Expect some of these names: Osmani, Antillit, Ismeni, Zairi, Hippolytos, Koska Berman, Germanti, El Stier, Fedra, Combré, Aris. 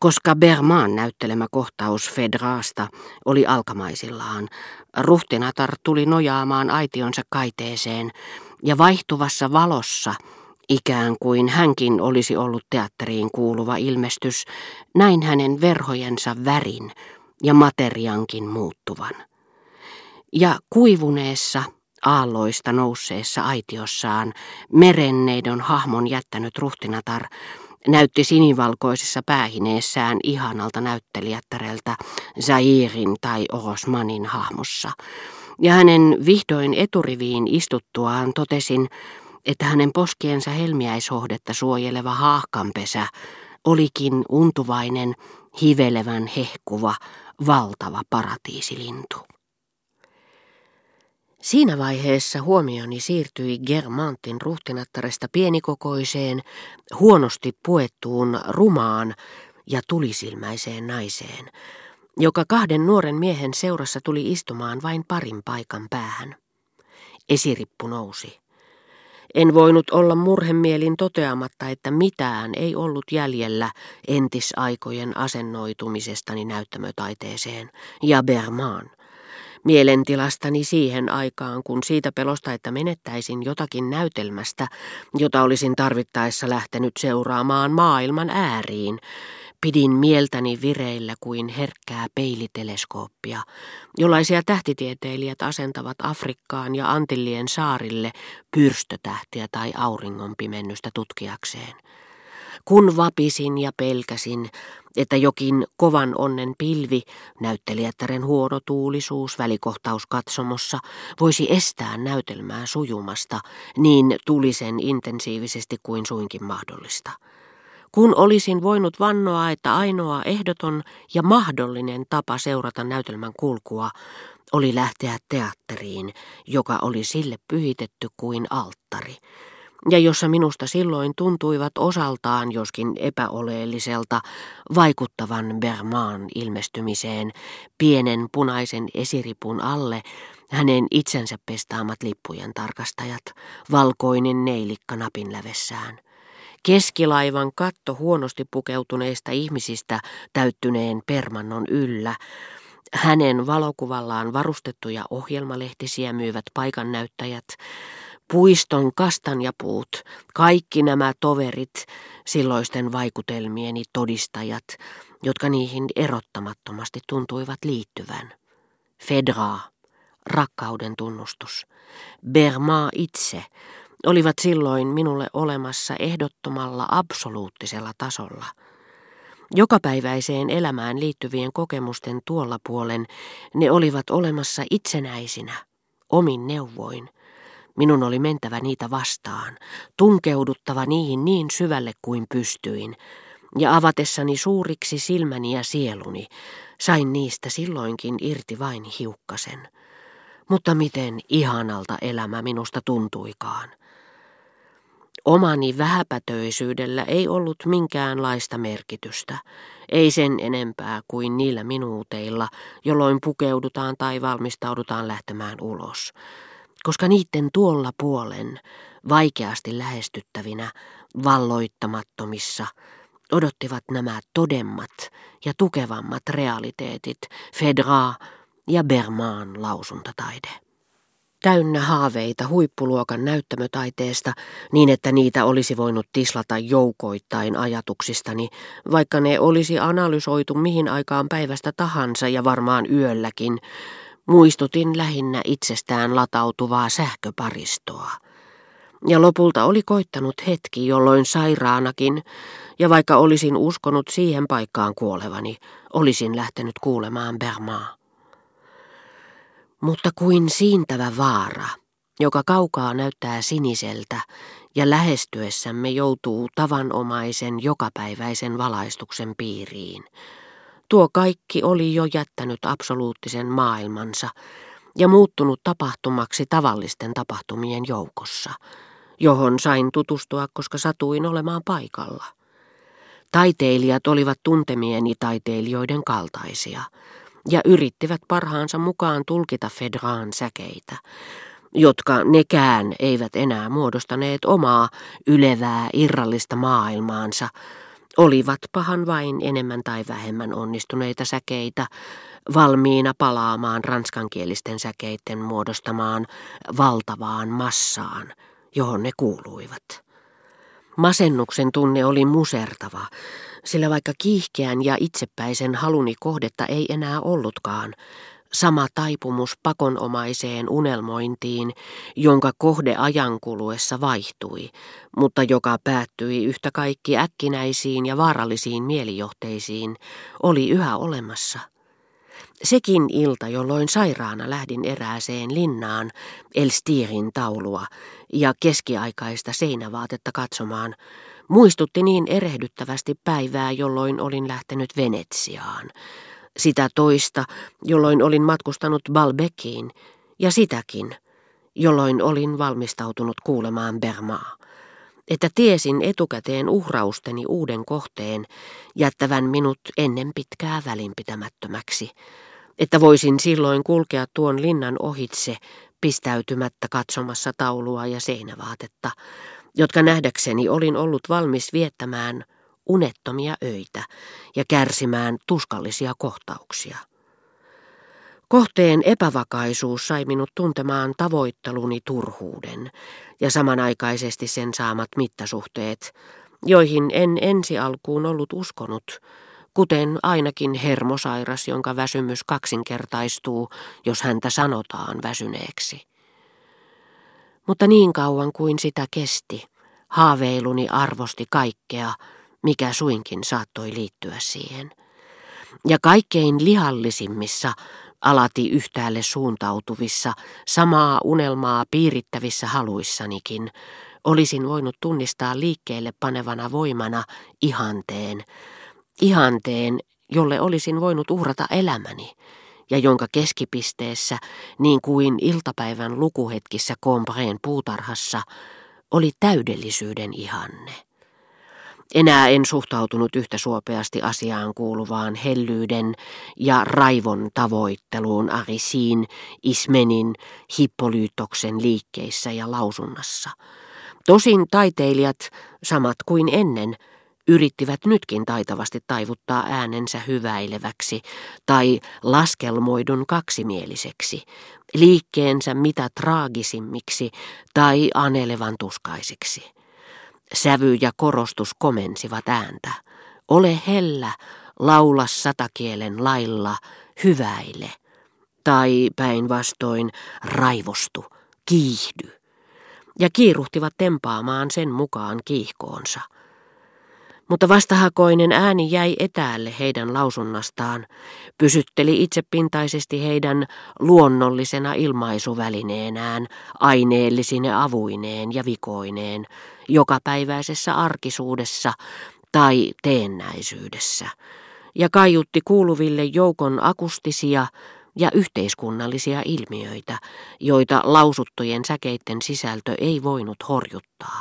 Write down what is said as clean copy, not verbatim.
Koska Berman näyttelemä kohtaus Fedraasta oli alkamaisillaan, ruhtinatar tuli nojaamaan aitionsa kaiteeseen ja vaihtuvassa valossa, ikään kuin hänkin olisi ollut teatteriin kuuluva ilmestys, näin hänen verhojensa värin ja materiankin muuttuvan. Ja kuivuneessa, aalloista nousseessa aitiossaan merenneidon hahmon jättänyt ruhtinatar näytti sinivalkoisessa päähineessään ihanalta näyttelijättäreltä Zairin tai Osmanin hahmossa. Ja hänen vihdoin eturiviin istuttuaan totesin, että hänen poskiensa helmiäishohdetta suojeleva haahkanpesä olikin untuvainen, hivelevän hehkuva, valtava paratiisilintu. Siinä vaiheessa huomioni siirtyi Germantin ruhtinattaresta pienikokoiseen, huonosti puettuun, rumaan ja tulisilmäiseen naiseen, joka kahden nuoren miehen seurassa tuli istumaan vain parin paikan päähän. Esirippu nousi. En voinut olla murhemielin toteamatta, että mitään ei ollut jäljellä entisaikojen asennoitumisestani näyttämötaiteeseen ja Berman. Mielentilastani siihen aikaan, kun siitä pelosta, että menettäisin jotakin näytelmästä, jota olisin tarvittaessa lähtenyt seuraamaan maailman ääriin, pidin mieltäni vireillä kuin herkkää peiliteleskooppia, jollaisia tähtitieteilijät asentavat Afrikkaan ja Antillien saarille pyrstötähtiä tai auringonpimennystä tutkiakseen. Kun vapisin ja pelkäsin, että jokin kovan onnen pilvi, näyttelijättären huono tuulisuus välikohtauskatsomossa, voisi estää näytelmää sujumasta niin tulisen intensiivisesti kuin suinkin mahdollista. Kun olisin voinut vannoa, että ainoa ehdoton ja mahdollinen tapa seurata näytelmän kulkua oli lähteä teatteriin, joka oli sille pyhitetty kuin alttari, ja jossa minusta silloin tuntuivat osaltaan, joskin epäoleelliselta, vaikuttavan Berman ilmestymiseen pienen punaisen esiripun alle hänen itsensä pestaamat lippujen tarkastajat, valkoinen neilikka napinlävessään. Keskilaivan katto huonosti pukeutuneista ihmisistä täyttyneen permannon yllä, hänen valokuvallaan varustettuja ohjelmalehtisiä myyvät paikannäyttäjät, puiston kastanjapuut, kaikki nämä toverit, silloisten vaikutelmieni todistajat, jotka niihin erottamattomasti tuntuivat liittyvän. Fedra, rakkauden tunnustus, Berman itse, olivat silloin minulle olemassa ehdottomalla absoluuttisella tasolla. Jokapäiväiseen elämään liittyvien kokemusten tuolla puolen ne olivat olemassa itsenäisinä, omin neuvoin. Minun oli mentävä niitä vastaan, tunkeuduttava niihin niin syvälle kuin pystyin, ja avatessani suuriksi silmäni ja sieluni sain niistä silloinkin irti vain hiukkasen. Mutta miten ihanalta elämä minusta tuntuikaan. Omani vähäpätöisyydellä ei ollut minkäänlaista merkitystä, ei sen enempää kuin niillä minuuteilla, jolloin pukeudutaan tai valmistaudutaan lähtemään ulos. Koska niiden tuolla puolen, vaikeasti lähestyttävinä, valloittamattomissa, odottivat nämä todemmat ja tukevammat realiteetit, Fedra ja Berman lausuntataide. Täynnä haaveita huippuluokan näyttämötaiteesta niin, että niitä olisi voinut tislata joukoittain ajatuksistani, vaikka ne olisi analysoitu mihin aikaan päivästä tahansa ja varmaan yölläkin, muistutin lähinnä itsestään latautuvaa sähköparistoa. Ja lopulta oli koittanut hetki, jolloin sairaanakin, ja vaikka olisin uskonut siihen paikkaan kuolevani, olisin lähtenyt kuulemaan Bermaa. Mutta kuin siintävä vaara, joka kaukaa näyttää siniseltä ja lähestyessämme joutuu tavanomaisen jokapäiväisen valaistuksen piiriin, tuo kaikki oli jo jättänyt absoluuttisen maailmansa ja muuttunut tapahtumaksi tavallisten tapahtumien joukossa, johon sain tutustua, koska satuin olemaan paikalla. Taiteilijat olivat tuntemieni taiteilijoiden kaltaisia ja yrittivät parhaansa mukaan tulkita Fedraan säkeitä, jotka nekään eivät enää muodostaneet omaa ylevää irrallista maailmaansa, olivatpahan vain enemmän tai vähemmän onnistuneita säkeitä, valmiina palaamaan ranskankielisten säkeiden muodostamaan valtavaan massaan, johon ne kuuluivat. Masennuksen tunne oli musertava, sillä vaikka kiihkeän ja itsepäisen haluni kohdetta ei enää ollutkaan, sama taipumus pakonomaiseen unelmointiin, jonka kohde ajan kuluessa vaihtui, mutta joka päättyi yhtä kaikki äkkinäisiin ja vaarallisiin mielijohteisiin, oli yhä olemassa. Sekin ilta, jolloin sairaana lähdin erääseen linnaan El Stierin taulua ja keskiaikaista seinävaatetta katsomaan, muistutti niin erehdyttävästi päivää, jolloin olin lähtenyt Venetsiaan, sitä toista, jolloin olin matkustanut Balbeciin, ja sitäkin, jolloin olin valmistautunut kuulemaan Bermaa, että tiesin etukäteen uhrausteni uuden kohteen jättävän minut ennen pitkää välinpitämättömäksi, että voisin silloin kulkea tuon linnan ohitse pistäytymättä katsomassa taulua ja seinävaatetta, jotka nähdäkseni olin ollut valmis viettämään unettomia öitä ja kärsimään tuskallisia kohtauksia. Kohteen epävakaisuus sai minut tuntemaan tavoitteluni turhuuden ja samanaikaisesti sen saamat mittasuhteet, joihin en ensi alkuun ollut uskonut, kuten ainakin hermosairas, jonka väsymys kaksinkertaistuu, jos häntä sanotaan väsyneeksi. Mutta niin kauan kuin sitä kesti, haaveiluni arvosti kaikkea, mikä suinkin saattoi liittyä siihen. Ja kaikkein lihallisimmissa, alati yhtäälle suuntautuvissa, samaa unelmaa piirittävissä haluissanikin, olisin voinut tunnistaa liikkeelle panevana voimana ihanteen. Ihanteen, jolle olisin voinut uhrata elämäni, ja jonka keskipisteessä, niin kuin iltapäivän lukuhetkissä Combrén puutarhassa, oli täydellisyyden ihanne. Enää en suhtautunut yhtä suopeasti asiaan kuuluvaan hellyyden ja raivon tavoitteluun Arisin, Ismenin, Hippolytoksen liikkeissä ja lausunnassa. Tosin taiteilijat, samat kuin ennen, yrittivät nytkin taitavasti taivuttaa äänensä hyväileväksi tai laskelmoidun kaksimieliseksi, liikkeensä mitä traagisimmiksi tai anelevan tuskaisiksi. Sävy ja korostus komensivat ääntä. Ole hellä, laula satakielen lailla, hyväile. Tai päinvastoin raivostu, kiihdy. Ja kiiruhtivat tempaamaan sen mukaan kiihkoonsa. Mutta vastahakoinen ääni jäi etäälle heidän lausunnastaan, pysytteli itsepintaisesti heidän luonnollisena ilmaisuvälineenään, aineellisine avuineen ja vikoineen, jokapäiväisessä arkisuudessa tai teennäisyydessä, ja kaiutti kuuluville joukon akustisia ja yhteiskunnallisia ilmiöitä, joita lausuttujen säkeitten sisältö ei voinut horjuttaa.